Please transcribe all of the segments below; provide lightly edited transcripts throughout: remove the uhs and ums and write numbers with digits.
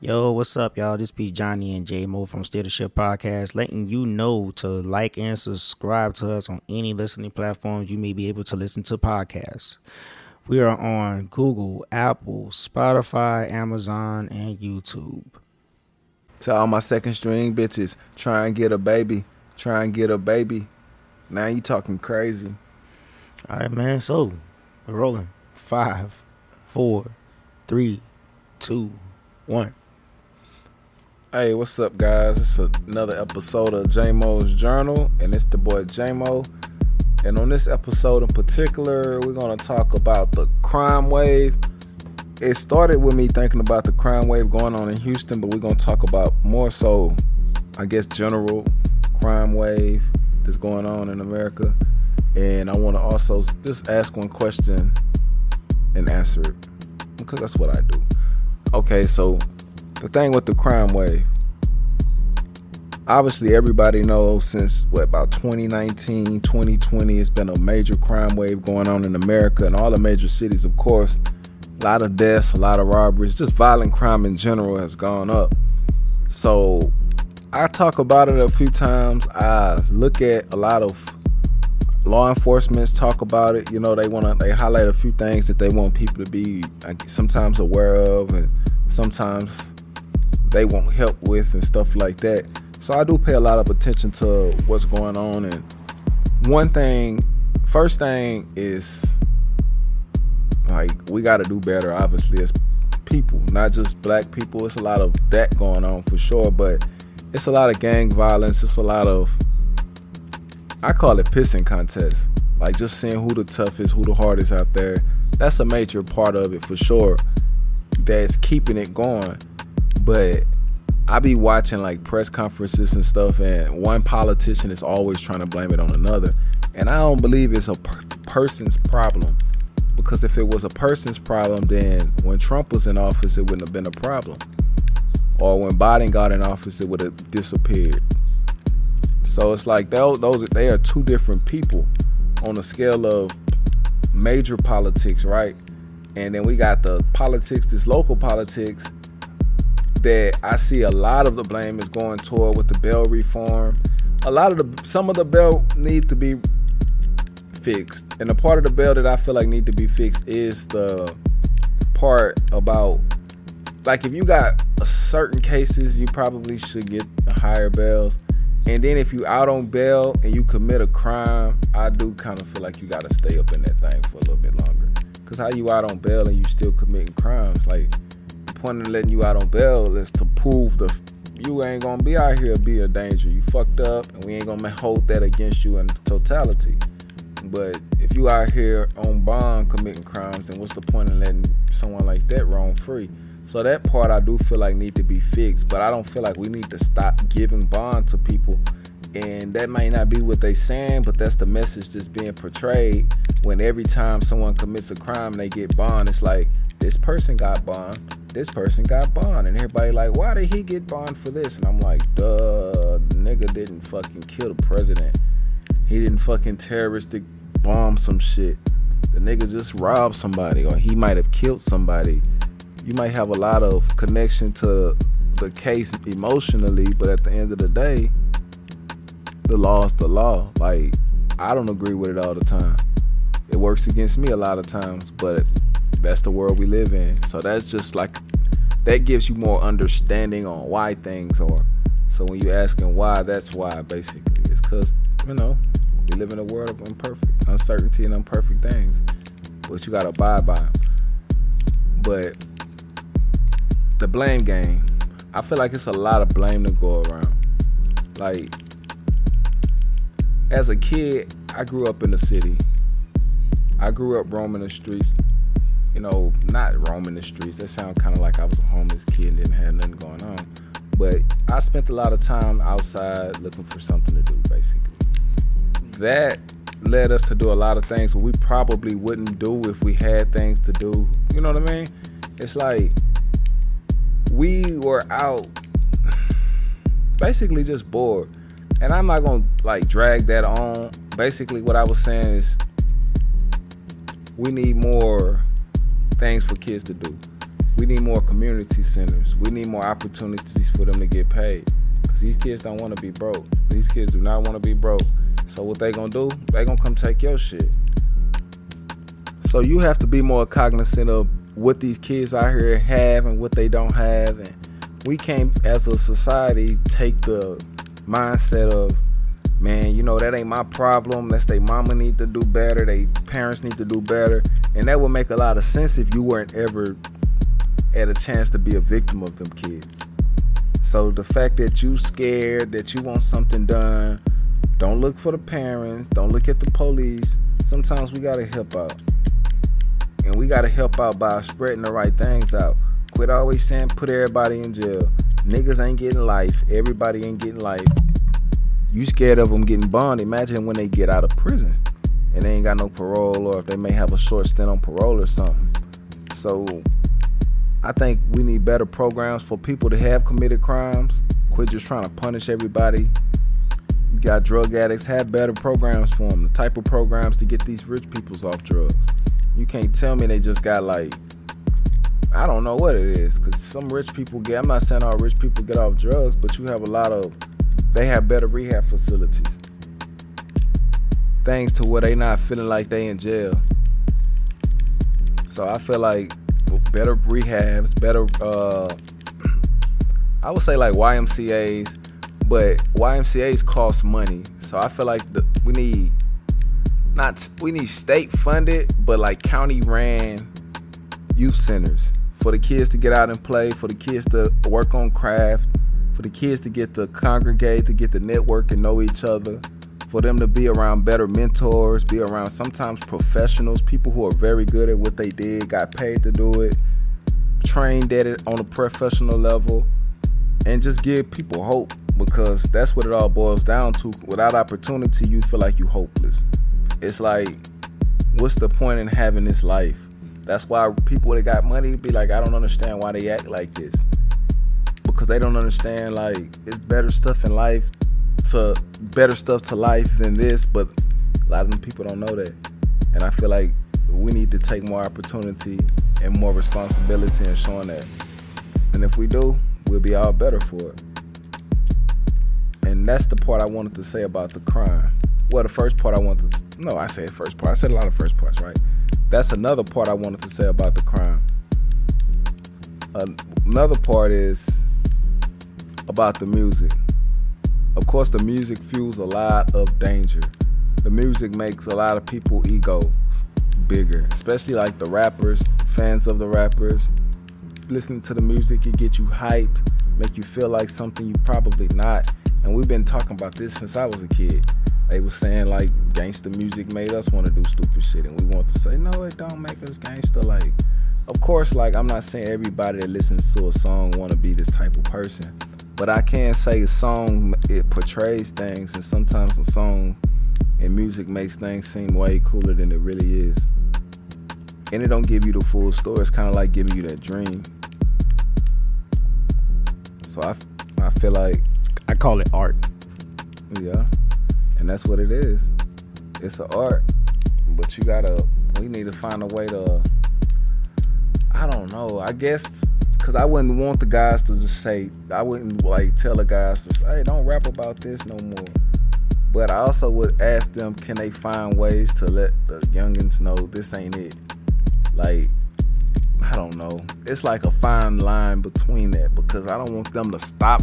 Yo, what's up, y'all? This be Johnny and J-Mo from SteadyShift Podcast, letting you know to like and subscribe to us on any listening platforms you may be able to listen to podcasts. We are on Google, Apple, Spotify, Amazon, and YouTube. To all my second string bitches, try and get a baby. Try and get a baby. Now you talking crazy. All right, man. So, we're rolling. 5, 4, 3, 2, 1. Hey, what's up, guys? It's another episode of J-Mo's Journal, and it's the boy J-Mo. And on this episode in particular, we're going to talk about the crime wave. It started with me thinking about the crime wave going on in Houston, but we're going to talk about more so, I guess, general crime wave that's going on in America. And I want to also just ask one question and answer it, because that's what I do. Okay, so the thing with the crime wave, obviously everybody knows since about 2019, 2020, it's been a major crime wave going on in America and all the major cities, of course. A lot of deaths, a lot of robberies, just violent crime in general has gone up. So I talk about it a few times. I look at a lot of law enforcement's talk about it. You know, they highlight a few things that they want people to be sometimes aware of, and sometimes they won't help with and stuff like that. So I do pay a lot of attention to what's going on. And first thing is, like, we got to do better, obviously, as people, not just black people. It's a lot of that going on for sure, but it's a lot of gang violence. It's a lot of, I call it pissing contests, like just seeing who the toughest, who the hardest out there. That's a major part of it for sure that's keeping it going. But I be watching like press conferences and stuff, and one politician is always trying to blame it on another. And I don't believe it's a person's problem, because if it was a person's problem, then when Trump was in office, it wouldn't have been a problem. Or when Biden got in office, it would have disappeared. So it's like they are two different people on a scale of major politics, right? And then we got the politics, this local politics, that I see a lot of the blame is going toward with the bail reform. Some of the bail need to be fixed. And the part of the bail that I feel like need to be fixed is the part about, like, if you got certain cases, you probably should get higher bails. And then if you out on bail and you commit a crime, I do kind of feel like you got to stay up in that thing for a little bit longer. Because how you out on bail and you still committing crimes, like, point of letting you out on bail is to prove you ain't gonna be out here be a danger. You fucked up, and we ain't gonna hold that against you in totality. But if you out here on bond committing crimes, then what's the point of letting someone like that roam free? So that part I do feel like need to be fixed, but I don't feel like we need to stop giving bond to people. And that may not be what they saying, but that's the message that's being portrayed. When every time someone commits a crime and they get bond, it's like, this person got bond, this person got bond, and everybody like, why did he get bond for this? And I'm like, duh, nigga didn't fucking kill the president. He didn't fucking terroristic bomb some shit. The nigga just robbed somebody, or he might have killed somebody. You might have a lot of connection to the case emotionally, but at the end of the day, the law is the law. Like, I don't agree with it all the time. It works against me a lot of times, but that's the world we live in. So that's just like, that gives you more understanding on why things are. So when you're asking why, that's why, basically. It's because, you know, we live in a world of uncertainty and imperfect things, but you got to abide by them. But the blame game, I feel like it's a lot of blame to go around. Like, as a kid, I grew up in the city. I grew up roaming the streets. You know, not roaming the streets. That sounds kind of like I was a homeless kid and didn't have nothing going on. But I spent a lot of time outside looking for something to do, basically. That led us to do a lot of things we probably wouldn't do if we had things to do. You know what I mean? It's like we were out basically just bored. And I'm not going to, like, drag that on. Basically, what I was saying is we need more things for kids to do. We need more community centers. We need more opportunities for them to get paid. Because these kids don't want to be broke. These kids do not want to be broke. So what they going to do? They going to come take your shit. So you have to be more cognizant of what these kids out here have and what they don't have. And we can't, as a society, take the mindset of, man, you know, that ain't my problem. That's they mama need to do better. They parents need to do better. And that would make a lot of sense if you weren't ever at a chance to be a victim of them kids. So the fact that you scared, that you want something done, don't look for the parents. Don't look at the police. Sometimes we got to help out. And we got to help out by spreading the right things out. Quit always saying put everybody in jail. Niggas ain't getting life. Everybody ain't getting life. You scared of them getting bond. Imagine when they get out of prison and they ain't got no parole, or if they may have a short stint on parole or something. So I think we need better programs for people that have committed crimes. Quit just trying to punish everybody. You got drug addicts, have better programs for them. The type of programs to get these rich peoples off drugs. You can't tell me they just got like, I don't know what it is, because some rich people get, I'm not saying all rich people get off drugs, but you have a lot of, they have better rehab facilities. Things to where they not feeling like they in jail. So I feel like better rehabs, better, I would say like YMCAs, but YMCAs cost money. So I feel like we need state funded, but like county ran youth centers for the kids to get out and play, for the kids to work on craft, for the kids to get to congregate, to get to network and know each other, for them to be around better mentors, be around sometimes professionals, people who are very good at what they did, got paid to do it, trained at it on a professional level, and just give people hope, because that's what it all boils down to. Without opportunity, you feel like you're hopeless. It's like, what's the point in having this life? That's why people that got money be like, I don't understand why they act like this. Because they don't understand, like, it's better stuff to life than this, but a lot of them people don't know that. And I feel like we need to take more opportunity and more responsibility in showing that. And if we do, we'll be all better for it. And that's the part I wanted to say about the crime. Well, the first part I wanted to... No, I said first part. I said a lot of first parts, right? That's another part I wanted to say about the crime. Another part is about the music. Of course, the music fuels a lot of danger. The music makes a lot of people egos bigger, especially like the rappers, fans of the rappers. Listening to the music, it gets you hyped, make you feel like something you probably not. And we've been talking about this since I was a kid. They were saying like gangsta music made us want to do stupid shit, and we want to say, no, it don't make us gangsta. Like, of course, like, I'm not saying everybody that listens to a song want to be this type of person, but I can say a song, it portrays things, and sometimes a song and music makes things seem way cooler than it really is, and it don't give you the full story. It's kind of like giving you that dream. So I feel like I call it art. Yeah. And that's what it is. It's an art. But we need to find a way to, I don't know, I guess, because I wouldn't want the guys to just say, I wouldn't like tell the guys to say, hey, don't rap about this no more. But I also would ask them, can they find ways to let the youngins know this ain't it? Like, I don't know. It's like a fine line between that, because I don't want them to stop.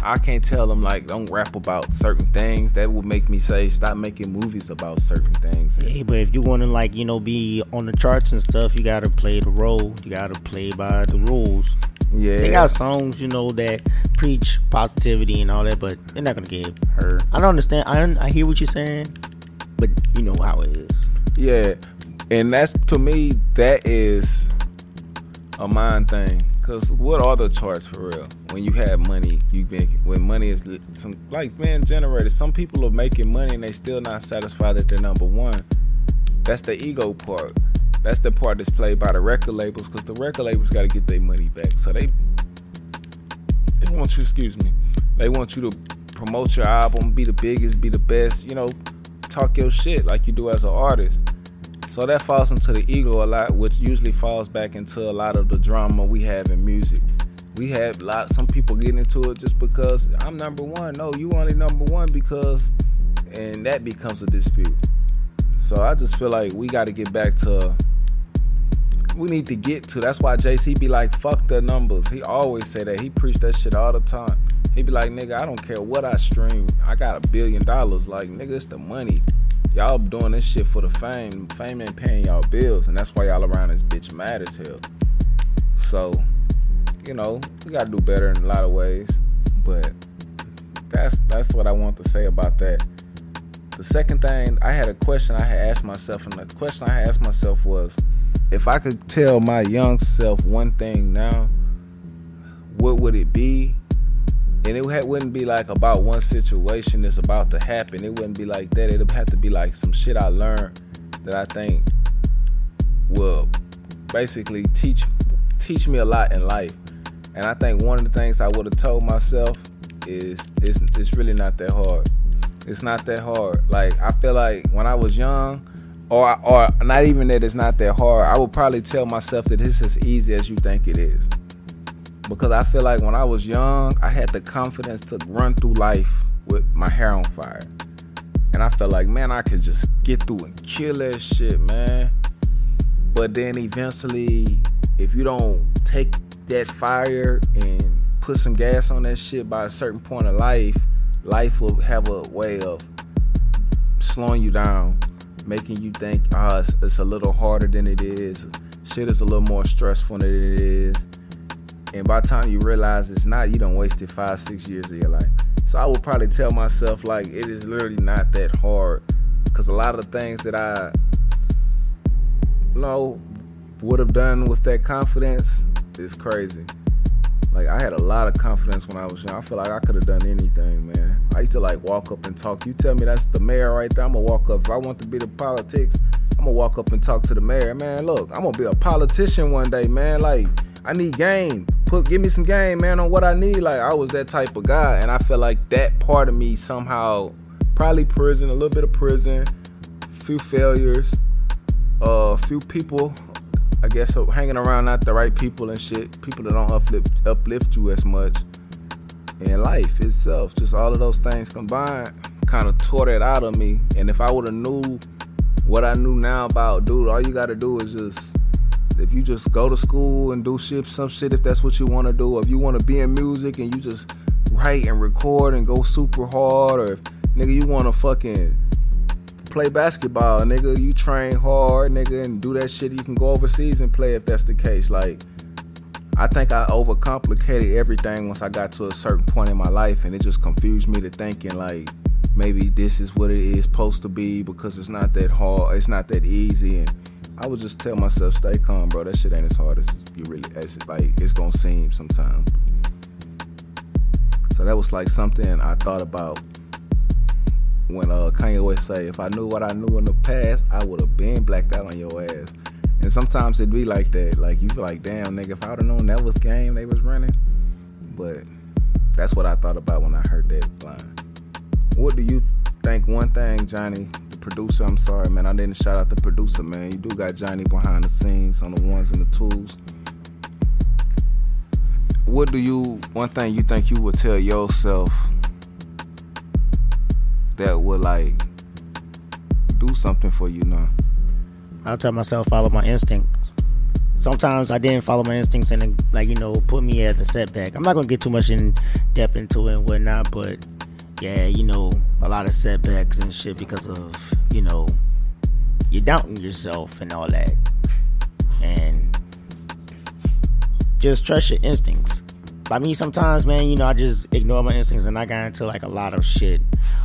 I can't tell them, like, don't rap about certain things. That would make me say, stop making movies about certain things. Hey, but if you want to, like, you know, be on the charts and stuff, you got to play the role. You got to play by the rules. Yeah. They got songs, you know, that preach positivity and all that, but they're not going to get heard. I don't understand. I hear what you're saying, but you know how it is. Yeah. And that's, to me, that is a mind thing. Because what are the charts for real? When you have money, when money is like being generated, some people are making money and they still not satisfied that they're number one. That's the ego part. That's the part that's played by the record labels, because the record labels got to get their money back. So they want you, they want you to promote your album, be the biggest, be the best, you know, talk your shit like you do as an artist. So that falls into the ego a lot, which usually falls back into a lot of the drama we have in music. We have lots, some people get into it just because I'm number one. No, you only number one because, and that becomes a dispute. So I just feel like we got to get back to, we need to get to, that's why JC be like, fuck the numbers. He always say that. He preach that shit all the time. He be like, nigga, I don't care what I stream. I got $1 billion. Like, nigga, it's the money. Y'all doing this shit for the fame. Fame ain't paying y'all bills. And that's why y'all around this bitch mad as hell. So, you know, we got to do better in a lot of ways. But that's what I want to say about that. The second thing, I had a question I had asked myself. And the question I had asked myself was, if I could tell my young self one thing now, what would it be? And it wouldn't be like about one situation that's about to happen. It wouldn't be like that. It'd have to be like some shit I learned that I think will basically teach me a lot in life. And I think one of the things I would have told myself is it's really not that hard. It's not that hard. Like, I feel like when I was young, or not even that it's not that hard, I would probably tell myself that it's as easy as you think it is. Because I feel like when I was young, I had the confidence to run through life with my hair on fire. And I felt like, man, I could just get through and kill that shit, man. But then eventually, if you don't take that fire and put some gas on that shit by a certain point of life, life will have a way of slowing you down, making you think, it's a little harder than it is. Shit is a little more stressful than it is. And by the time you realize it's not, you done wasted 5-6 years of your life. So I would probably tell myself, like, it is literally not that hard. Because a lot of the things that I, you know, would have done with that confidence is crazy. Like, I had a lot of confidence when I was young. I feel like I could have done anything, man. I used to, like, walk up and talk. You tell me that's the mayor right there, I'm going to walk up. If I want to be the politics, I'm going to walk up and talk to the mayor. Man, look, I'm going to be a politician one day, man. Like, I need game. Give me some game, man, on what I need. Like, I was that type of guy, and I feel like that part of me somehow, probably prison, a little bit of prison, few failures, few people, I guess, so hanging around not the right people and shit, people that don't uplift you as much, and life itself, just all of those things combined, kind of tore that out of me. And if I would have knew what I knew now about, dude, all you got to do is just, if you just go to school and do shit, some shit, if that's what you want to do, if you want to be in music and you just write and record and go super hard, or if, nigga, you want to fucking play basketball, nigga, you train hard, nigga, and do that shit, you can go overseas and play if that's the case. Like, I think I overcomplicated everything once I got to a certain point in my life, and it just confused me to thinking, like, maybe this is what it is supposed to be because it's not that hard, it's not that easy, and I would just tell myself, stay calm, bro. That shit ain't as hard as you really, as like it's gonna seem sometimes. So that was like something I thought about when Kanye West say, "If I knew what I knew in the past, I would have been blacked out on your ass." And sometimes it be like that. Like, you be like, "Damn, nigga, if I would have known that was game they was running." But that's what I thought about when I heard that line. What do you think? One thing, Johnny. Producer, I'm sorry, man, I didn't shout out the producer, man. You do got Johnny behind the scenes on the ones and the twos. What do you, one thing you think you would tell yourself that would, like, do something for you now? I'll tell myself, follow my instincts. Sometimes I didn't follow my instincts and it, like, you know, put me at a setback. I'm not going to get too much in depth into it and whatnot, but yeah, you know, a lot of setbacks and shit because of, you know, you're doubting yourself and all that. And just trust your instincts. By me, sometimes, man, you know, I just ignore my instincts and I got into, like, a lot of shit.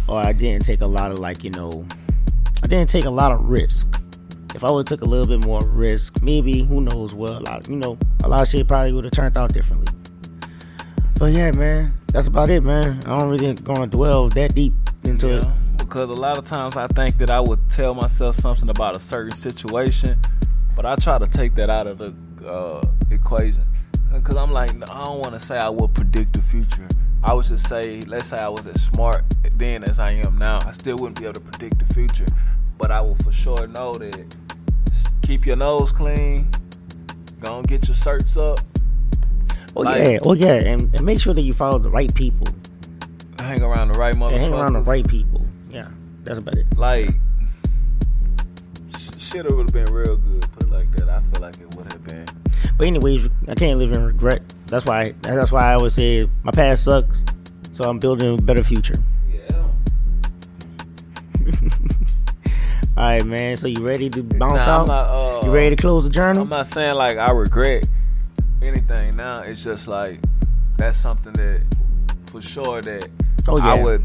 Or I didn't take a lot of, like, you know, I didn't take a lot of risk. If I would have took a little bit more risk, maybe, who knows, well, a lot of shit probably would have turned out differently. But yeah, man, that's about it, man. I don't really gonna dwell that deep into it. Because a lot of times I think that I would tell myself something about a certain situation, but I try to take that out of the equation. Because I'm like, I don't want to say I would predict the future. I would just say, let's say I was as smart then as I am now. I still wouldn't be able to predict the future, but I will for sure know that Keep your nose clean. Go and get your certs up. Oh yeah. And make sure that you follow the right people. Hang around the right motherfuckers. Yeah, hang around the right people. Yeah, that's about it. Like, shit would have been real good. Put it like that. I feel like it would have been. But anyways, I can't live in regret. That's why I always say my past sucks, so I'm building a better future. Yeah. All right, man. So you ready to bounce out? You ready to close the journal? I'm not saying like I regret anything now. It's just like that's something that for sure that I would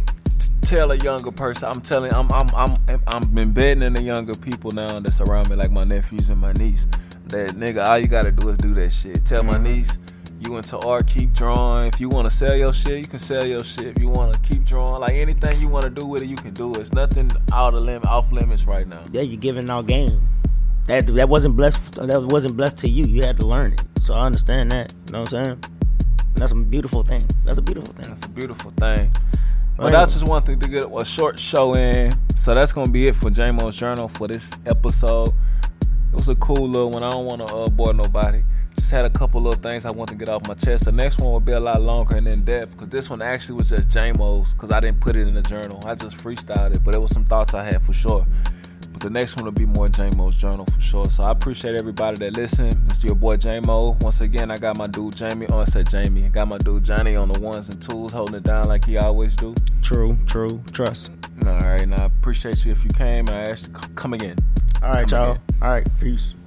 tell a younger person. I'm embedding the younger people now that's around me, like my nephews and my niece. That nigga, all you gotta do is do that shit. Tell my niece, you into art, keep drawing. If you wanna sell your shit, you can sell your shit. If you wanna keep drawing, like anything you wanna do with it, you can do it. It's nothing off limits right now. Yeah, you're giving out game. That wasn't blessed. That wasn't blessed to you. You had to learn it. So I understand that. You know what I'm saying? That's a beautiful thing. But that's just one thing to get a short show in. So that's gonna be it for J-Mo's Journal for this episode. It was a cool little one. I don't want to bore nobody. Just had a couple little things I want to get off my chest. The next one will be a lot longer and in depth, because this one actually was just J-Mo's, because I didn't put it in the journal. I just freestyled it, but it was some thoughts I had for sure. But the next one will be more J-Mo's Journal for sure. So I appreciate everybody that listened. It's your boy J-Mo. Once again, I got my dude Jamie. Oh, I said Jamie. I got my dude Johnny on the ones and twos, holding it down like he always do. True. Trust. All right, now I appreciate you if you came, and I asked you to come again. All right, y'all. All right, peace.